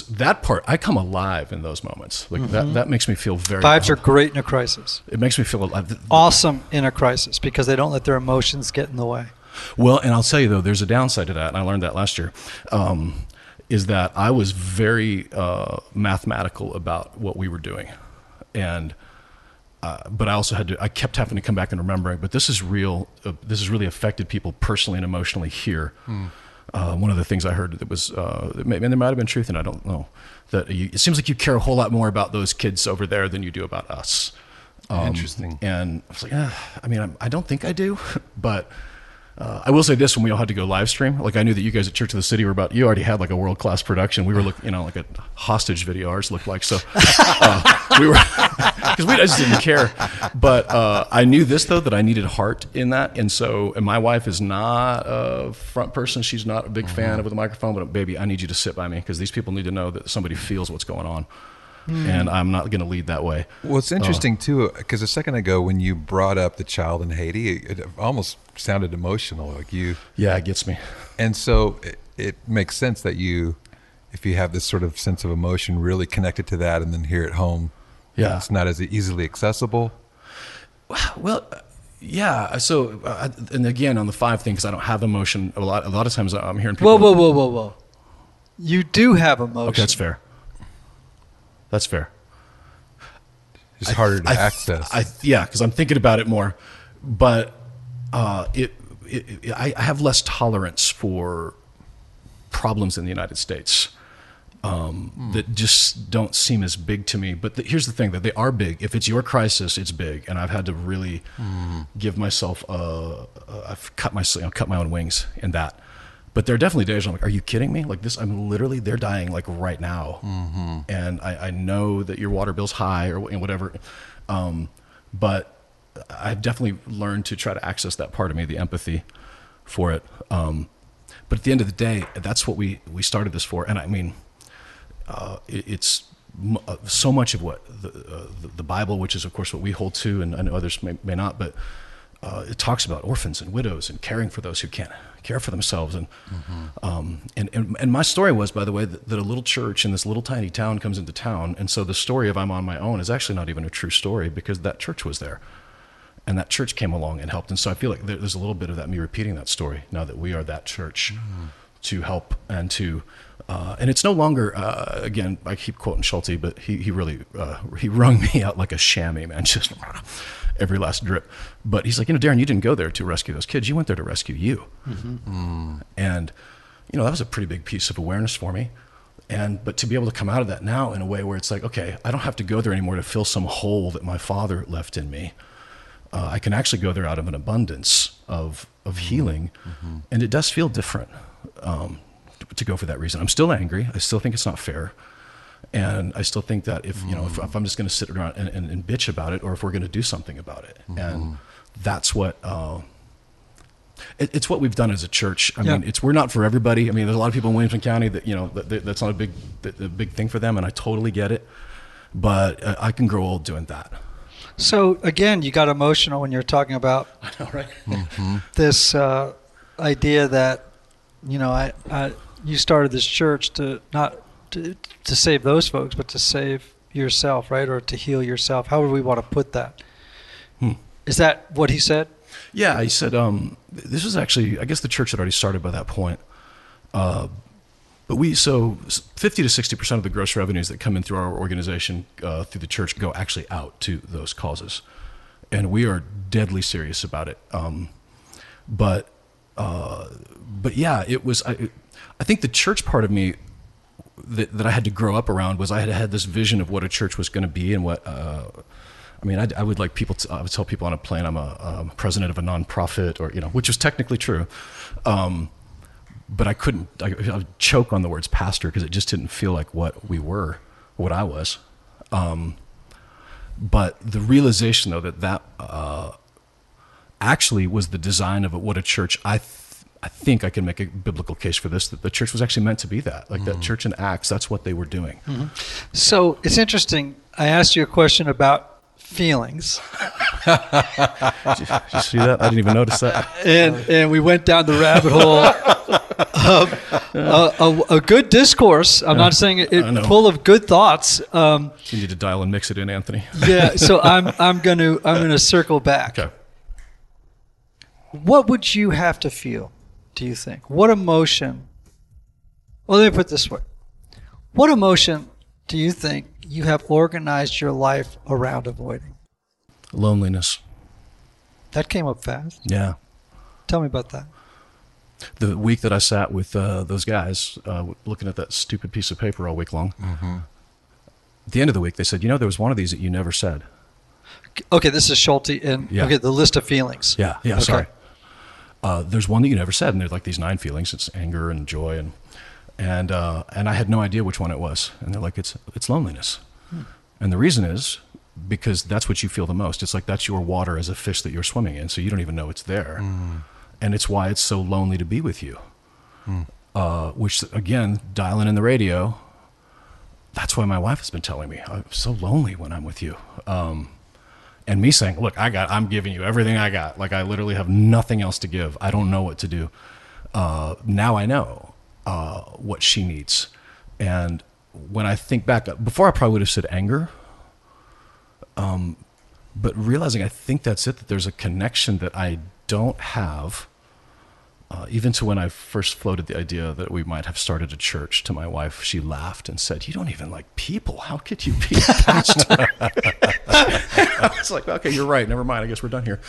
That part, I come alive in those moments. Like that makes me feel very... Fives are great in a crisis. It makes me feel alive. Awesome in a crisis, because they don't let their emotions get in the way. Well, and I'll tell you though, there's a downside to that, and I learned that last year, is that I was very mathematical about what we were doing, and but I also I kept having to come back and remembering. But this is real. This has really affected people personally and emotionally here. One of the things I heard that was, and there might have been truth, and I don't know, that it seems like you care a whole lot more about those kids over there than you do about us. Interesting. And I was like, I mean, I don't think I do, but. I will say this: when we all had to go live stream, like I knew that you guys at Church of the City you already had like a world-class production. We were like a hostage video ours looked like. So we were, because I just didn't care. But I knew this though, that I needed heart in that. And my wife is not a front person. She's not a big fan of the microphone, but baby, I need you to sit by me, because these people need to know that somebody feels what's going on. And I'm not going to lead that way. Well, it's interesting too, because a second ago when you brought up the child in Haiti, it almost sounded emotional, like you. Yeah, it gets me. And so it makes sense that if you have this sort of sense of emotion really connected to that, and then here at home, it's not as easily accessible. Well, yeah. So, and again, on the 5 thing, because I don't have emotion a lot of times I'm hearing people. Whoa. You do have emotion. Okay, that's fair. That's fair. It's harder to access. Yeah, because I'm thinking about it more, but I have less tolerance for problems in the United States that just don't seem as big to me. But here's the thing: that they are big. If it's your crisis, it's big, and I've had to really give myself I've cut my own wings in that. But there are definitely days I'm like, are you kidding me? Like this, I'm literally, they're dying like right now. And I know that your water bill's high or whatever. But I've definitely learned to try to access that part of me, the empathy for it. But at the end of the day, that's what we started this for. And I mean, it's so much of what the Bible, which is of course what we hold to, and I know others may not, but It talks about orphans and widows and caring for those who can't care for themselves. And and my story was, by the way, that a little church in this little tiny town comes into town. And so the story of I'm on my own is actually not even a true story, because that church was there. And that church came along and helped. And so I feel like there's a little bit of that, me repeating that story now that we are that church to help and to, and it's no longer, again, I keep quoting Schulte, but he really, he wrung me out like a chamois, man, just every last drip. But he's like, you know, Darren, you didn't go there to rescue those kids. You went there to rescue you. And, you know, that was a pretty big piece of awareness for me. And, but to be able to come out of that now in a way where it's like, okay, I don't have to go there anymore to fill some hole that my father left in me. I can actually go there out of an abundance of healing. And it does feel different to go for that reason. I'm still angry. I still think it's not fair. And I still think that if, you know, if I'm just going to sit around and bitch about it, or if we're going to do something about it. And that's what, it's what we've done as a church. I mean, we're not for everybody. I mean, there's a lot of people in Williamson County that, you know, that's not a big thing for them. And I totally get it, but I can grow old doing that. So again, you got emotional when you're talking about this idea that, you know, you started this church to not to save those folks, but to save yourself, right? Or to heal yourself. How would we want to put that? Is that what he said? Yeah, he said, this was actually, I guess the church had already started by that point. But we, so 50 to 60% of the gross revenues that come in through our organization, through the church, go actually out to those causes. And we are deadly serious about it. But yeah, it was, I think the church part of me that I had to grow up around was I had this vision of what a church was going to be and what, I mean, I would like people to, I would tell people on a plane, I'm a president of a nonprofit, or, you know, which is technically true. But I couldn't, I would choke on the words pastor, because it just didn't feel like what we were, what I was. But the realization, though, that actually was the design of what a church, I think I can make a biblical case for this, that the church was actually meant to be that. Like that church in Acts, that's what they were doing. So it's interesting. I asked you a question about feelings. Did you see that? I didn't even notice that. And we went down the rabbit hole of a good discourse. I'm not saying it full of good thoughts. You need to dial and mix it in, Anthony. Yeah. So I'm gonna circle back. Okay. What would you have to feel, do you think? What emotion? Well, let me put it this way. What emotion do you think you have organized your life around avoiding? Loneliness. That came up fast. Yeah. Tell me about that. The week that I sat with those guys looking at that stupid piece of paper all week long, at the end of the week they said, you know, there was one of these that you never said. Okay, this is Schulte and okay, the list of feelings. Yeah, okay. Sorry. There's one that you never said, and there's like these 9 feelings. It's anger and joy and I had no idea which one it was. And they're like, it's loneliness. And the reason is because that's what you feel the most. It's like that's your water as a fish that you're swimming in, so you don't even know it's there. And it's why it's so lonely to be with you. Which again, dialing in the radio, that's why my wife has been telling me, I'm so lonely when I'm with you. And me saying, look, I'm giving you everything I got. Like I literally have nothing else to give. I don't know what to do. Now I know what she needs. And when I think back, before I probably would have said anger. But realizing I think that's it, that there's a connection that I don't have, even to when I first floated the idea that we might have started a church to my wife, she laughed and said, you don't even like people. How could you be a pastor? I was like, okay, you're right. Never mind. I guess we're done here.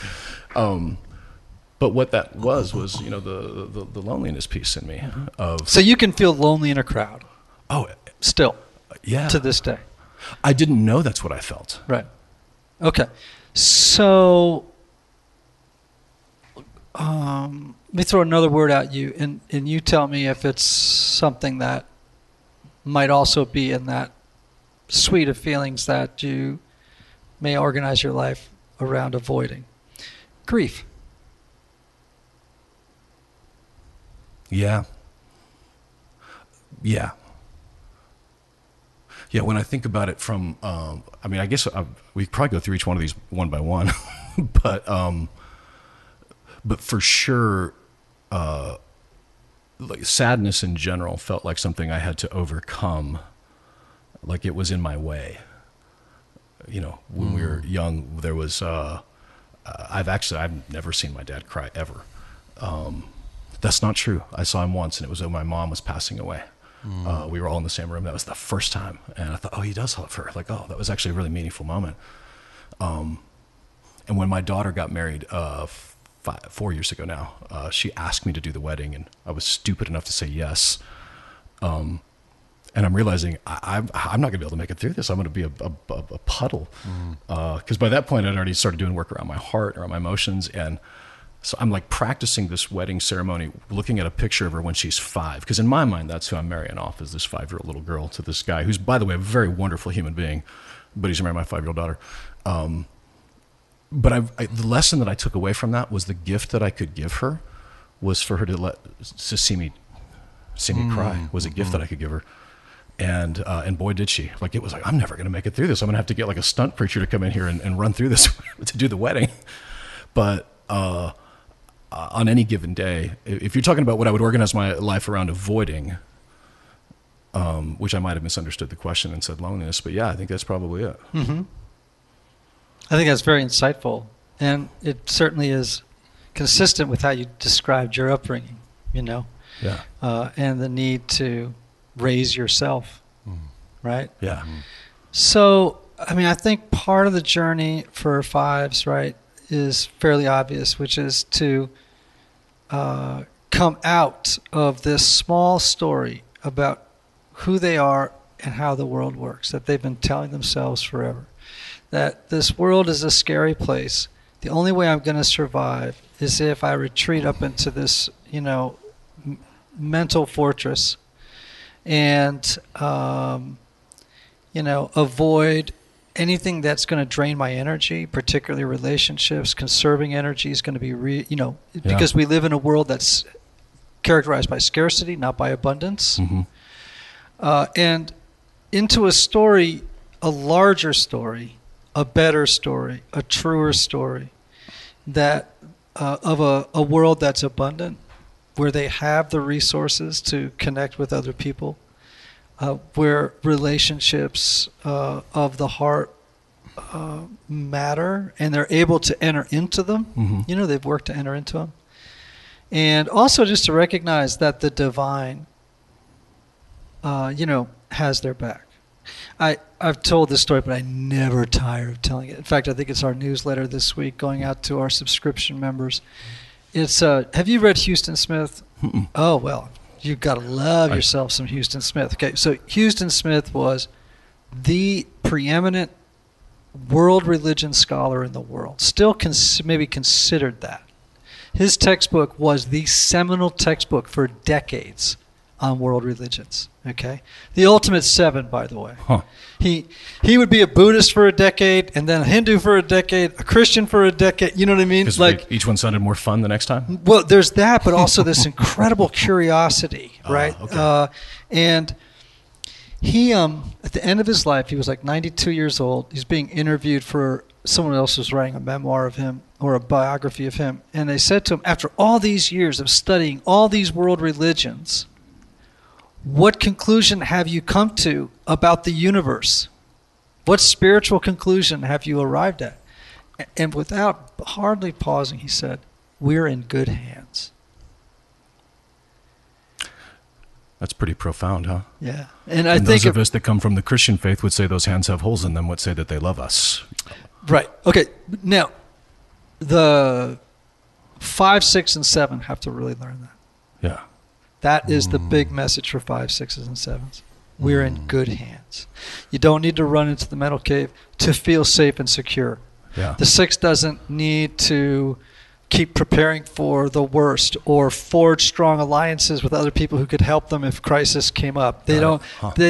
But what that was, you know, the loneliness piece in me. So you can feel lonely in a crowd. Oh, still. Yeah. To this day. I didn't know that's what I felt. Right. Okay. So, let me throw another word at you, and you tell me if it's something that might also be in that suite of feelings that you may organize your life around avoiding. Grief. Yeah, when I think about it from, I mean, I guess we could probably go through each one of these one by one, but but for sure, like sadness in general felt like something I had to overcome, like it was in my way. You know, when we were young, there was, I've never seen my dad cry ever. That's not true. I saw him once, and it was when my mom was passing away. We were all in the same room. That was the first time. And I thought, oh, he does love her. Like, oh, that was actually a really meaningful moment. And when my daughter got married 4 years ago now, she asked me to do the wedding, and I was stupid enough to say yes. And I'm realizing I'm not gonna be able to make it through this. I'm gonna be a puddle. Because by that point, I'd already started doing work around my heart, around my emotions. And so I'm like practicing this wedding ceremony, looking at a picture of her when she's 5. Because in my mind, that's who I'm marrying off, is this 5-year-old little girl to this guy who's, by the way, a very wonderful human being, but he's married my 5-year-old daughter. But the lesson that I took away from that was the gift that I could give her was for her to see me cry, was a gift that I could give her. And boy, did she. Like, it was like, I'm never going to make it through this. I'm going to have to get like a stunt preacher to come in here and run through this to do the wedding. But on any given day, if you're talking about what I would organize my life around avoiding, which I might have misunderstood the question and said loneliness, but yeah, I think that's probably it. Mm-hmm. I think that's very insightful. And it certainly is consistent with how you described your upbringing, you know? Yeah. And the need to raise yourself, right? Yeah. So, I mean, I think part of the journey for 5s, right, is fairly obvious, which is to come out of this small story about who they are and how the world works, that they've been telling themselves forever, that this world is a scary place. The only way I'm going to survive is if I retreat up into this, you know, mental fortress, and, you know, avoid anything that's going to drain my energy, particularly relationships. Conserving energy is going to be, because we live in a world that's characterized by scarcity, not by abundance. Mm-hmm. And into a story, a larger story, a better story, a truer story, that of a world that's abundant, where they have the resources to connect with other people, where relationships of the heart matter, and they're able to enter into them. Mm-hmm. You know, they've worked to enter into them. And also just to recognize that the divine, you know, has their back. I've told this story, but I never tire of telling it. In fact, I think it's our newsletter this week going out to our subscription members. It's have you read Houston Smith? Mm-mm. Oh, well, you've got to love yourself some Houston Smith. Okay, so Houston Smith was the preeminent world religion scholar in the world, still maybe considered that. His textbook was the seminal textbook for decades on world religions, okay? The ultimate 7, by the way. Huh. He would be a Buddhist for a decade, and then a Hindu for a decade, a Christian for a decade, you know what I mean? Like, each one sounded more fun the next time? Well, there's that, but also this incredible curiosity, right? Okay. And he, at the end of his life, he was like 92 years old. He's being interviewed for, someone else was writing a memoir of him, or a biography of him, and they said to him, after all these years of studying all these world religions, what conclusion have you come to about the universe? What spiritual conclusion have you arrived at? And without hardly pausing, he said, we're in good hands. That's pretty profound, huh? Yeah. And I think those of us that come from the Christian faith would say those hands have holes in them, would say that they love us. Right. Okay. Now, the 5, 6, and 7 have to really learn that. Yeah. That is the big message for 5, 6s, and 7s. We're in good hands. You don't need to run into the mental cave to feel safe and secure. Yeah. The 6 doesn't need to keep preparing for the worst or forge strong alliances with other people who could help them if crisis came up. They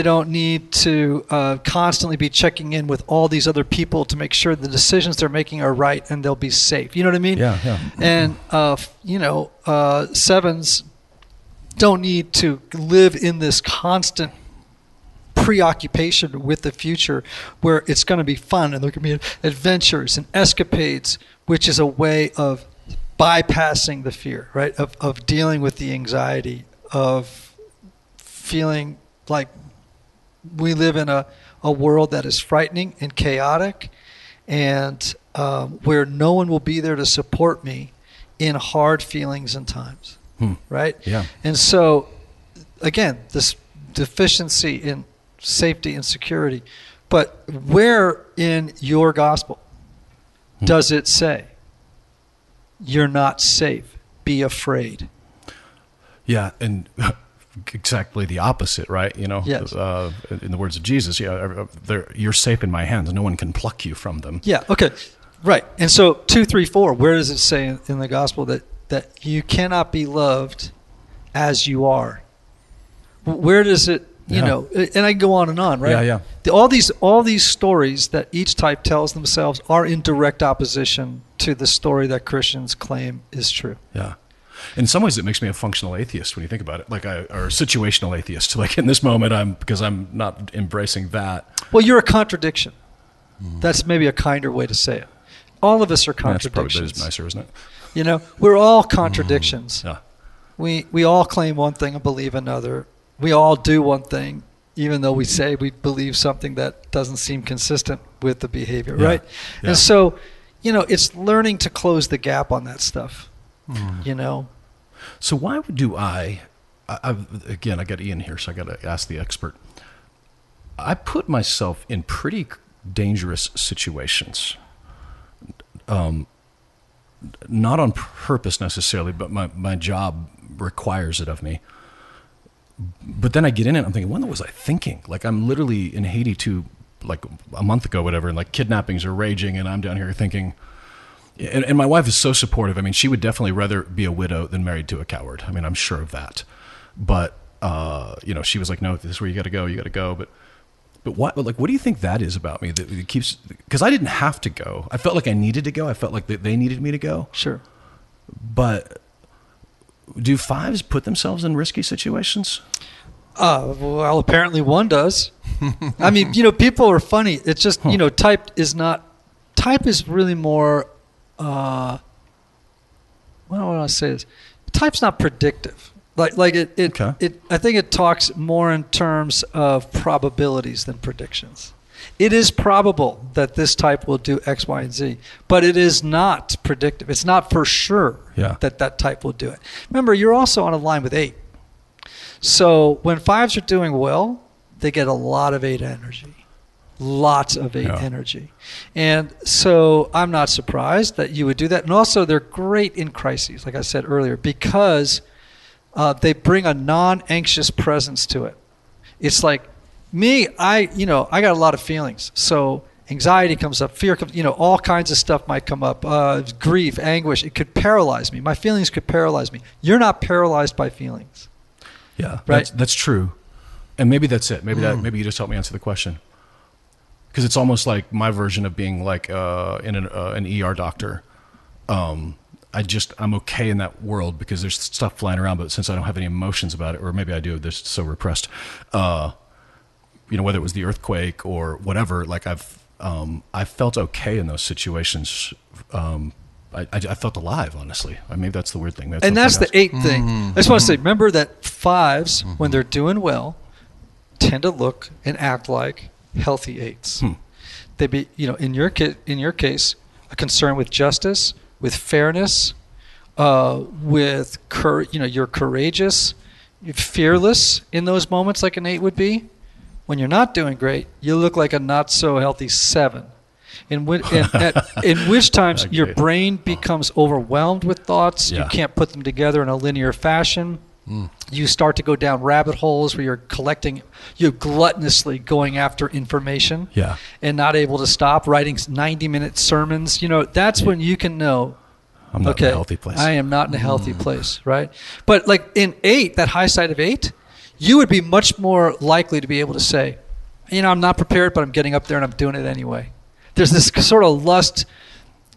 don't need to constantly be checking in with all these other people to make sure the decisions they're making are right and they'll be safe. You know what I mean? Yeah, yeah. And, 7s don't need to live in this constant preoccupation with the future where it's going to be fun and there can be adventures and escapades, which is a way of bypassing the fear, right? Of dealing with the anxiety, of feeling like we live in a world that is frightening and chaotic, and where no one will be there to support me in hard feelings and times, right? Yeah. And so, again, this deficiency in safety and security, but where in your gospel does it say, you're not safe, be afraid? Yeah, and exactly the opposite, right? You know, yes. In the words of Jesus, yeah, you're safe in my hands. No one can pluck you from them. Yeah, okay, right. And so 2, 3, 4, where does it say in the gospel that you cannot be loved as you are? Where does it, you know, and I can go on and on, right? Yeah, yeah. All these stories that each type tells themselves are in direct opposition to the story that Christians claim is true. Yeah. In some ways, it makes me a functional atheist when you think about it, or a situational atheist. Like in this moment, because I'm not embracing that. Well, you're a contradiction. That's maybe a kinder way to say it. All of us are contradictions. That's probably nicer, isn't it? You know, we're all contradictions. Yeah. We all claim one thing and believe another. We all do one thing, even though we say we believe something that doesn't seem consistent with the behavior, right? Yeah. And so, you know, it's learning to close the gap on that stuff, you know? So why do I got Ian here, so I got to ask the expert. I put myself in pretty dangerous situations, not on purpose necessarily, but my job requires it of me. But then I get in it, I'm thinking, what was I thinking? Like, I'm literally in Haiti a month ago, whatever, and like kidnappings are raging, and I'm down here thinking, and my wife is so supportive. I mean, she would definitely rather be a widow than married to a coward. I mean, I'm sure of that. But, you know, she was like, no, this is where you got to go. But what do you think that is about me that it keeps, because I didn't have to go. I felt like I needed to go. I felt like they needed me to go. Sure. But do fives put themselves in risky situations? Well, apparently one does. I mean, you know, people are funny. It's just, you know, type is really more, what do I want to say this? Type's not predictive. I think it talks more in terms of probabilities than predictions. It is probable that this type will do X, Y, and Z, but it is not predictive. It's not for sure that type will do it. Remember, you're also on a line with 8. So when 5s are doing well, they get a lot of 8 energy. Lots of 8 energy. And so I'm not surprised that you would do that. And also, they're great in crises, like I said earlier, because they bring a non-anxious presence to it. It's like, me, I got a lot of feelings. So anxiety comes up, fear comes, you know, all kinds of stuff might come up, grief, anguish. It could paralyze me. My feelings could paralyze me. You're not paralyzed by feelings. Yeah, right? That's true. And maybe that's it. Maybe you just helped me answer the question. Because it's almost like my version of being like an ER doctor. I'm okay in that world because there's stuff flying around, but since I don't have any emotions about it, or maybe I do, they're so repressed. You know, whether it was the earthquake or whatever, like I felt okay in those situations. I felt alive, honestly. I mean, that's the weird thing. That's the 8 thing. Mm-hmm. I just want to say, remember that 5s, when they're doing well, tend to look and act like healthy 8s. They be, you know, in your case, a concern with justice, with fairness, with courage. You know, you're courageous, you're fearless in those moments, like an 8 would be. When you're not doing great, you look like a not-so-healthy 7, in which times your brain becomes overwhelmed with thoughts. Yeah. You can't put them together in a linear fashion. You start to go down rabbit holes where you're gluttonously going after information and not able to stop, writing 90-minute sermons. You know, that's when you can know, I'm not in a healthy place. I am not in a healthy place, right? But like in 8, that high side of 8, you would be much more likely to be able to say, you know, I'm not prepared, but I'm getting up there and I'm doing it anyway. There's this sort of lust,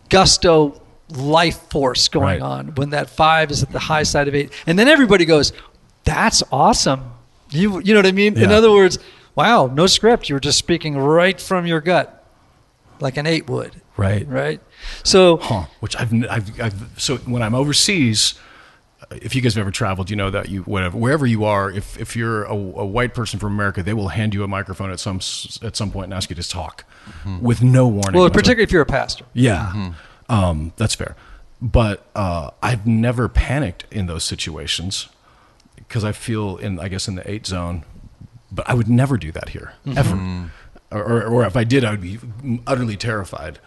gusto, life force going on when that 5 is at the high side of 8. And then everybody goes, that's awesome. You know what I mean? Yeah. In other words, wow, no script. You were just speaking right from your gut. like an 8 would. Right. Right. So, which so when I'm overseas, if you guys have ever traveled, you know that you, whatever, wherever you are, if you're a white person from America, they will hand you a microphone at some point and ask you to talk with no warning. Well, particularly if you're a pastor. Yeah. Mm-hmm. That's fair. But I've never panicked in those situations because I feel in the 8 zone, but I would never do that here, ever. Or if I did, I would be utterly terrified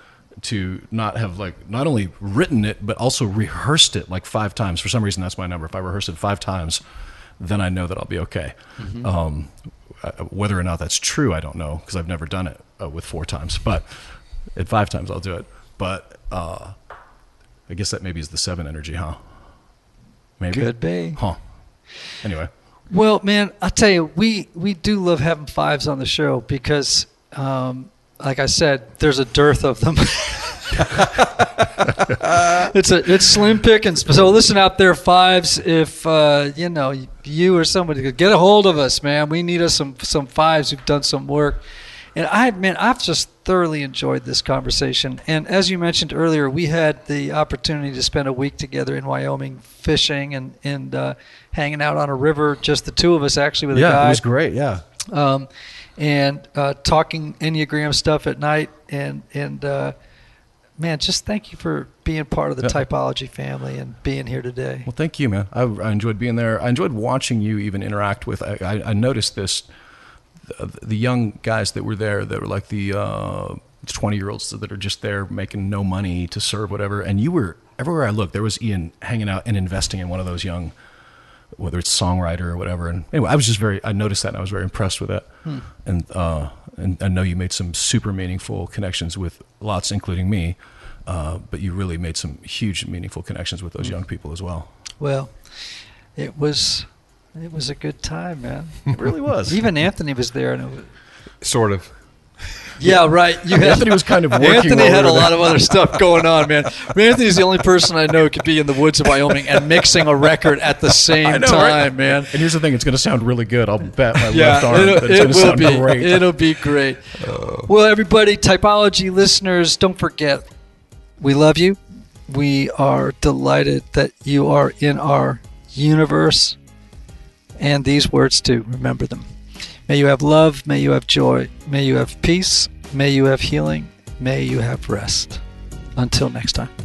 to not have not only written it, but also rehearsed it 5 times. For some reason, that's my number. If I rehearse it 5 times, then I know that I'll be okay. Mm-hmm. Whether or not that's true, I don't know, because I've never done it with 4 times, but at 5 times I'll do it. But I guess that maybe is the 7 energy, huh? Maybe. Could be. Huh. Anyway. Well, man, I'll tell you, we do love having 5s on the show because, like I said, there's a dearth of them. It's slim pickings. So listen out there, 5s. If you or somebody could get a hold of us, man, we need us some 5s who've done some work. And I've just thoroughly enjoyed this conversation. And as you mentioned earlier, we had the opportunity to spend a week together in Wyoming fishing and hanging out on a river, just the 2 of us actually with a guy. Yeah, it was great, yeah. And talking Enneagram stuff at night. And man, just thank you for being part of the Typology family and being here today. Well, thank you, man. I enjoyed being there. I enjoyed watching you even interact with, I noticed this, the young guys that were there that were like the 20-year-olds that are just there making no money to serve whatever. And you were, everywhere I looked, there was Ian hanging out and investing in one of those young, whether it's songwriter or whatever. And anyway, I noticed that and I was very impressed with that. Hmm. And I know you made some super meaningful connections with lots, including me, but you really made some huge meaningful connections with those young people as well. Well, it was a good time, man. It really was. Even Anthony was there, and it was sort of. Yeah, right. Anthony was kind of working. Anthony had a lot of other stuff going on, man. Anthony's the only person I know who could be in the woods of Wyoming and mixing a record at the same time, right? Man. And here's the thing: it's going to sound really good. I'll bet my left arm. It'll sound great. It'll be great. Well, everybody, Typology listeners, don't forget, we love you. We are delighted that you are in our universe. And these words too, remember them. May you have love, may you have joy, may you have peace, may you have healing, may you have rest. Until next time.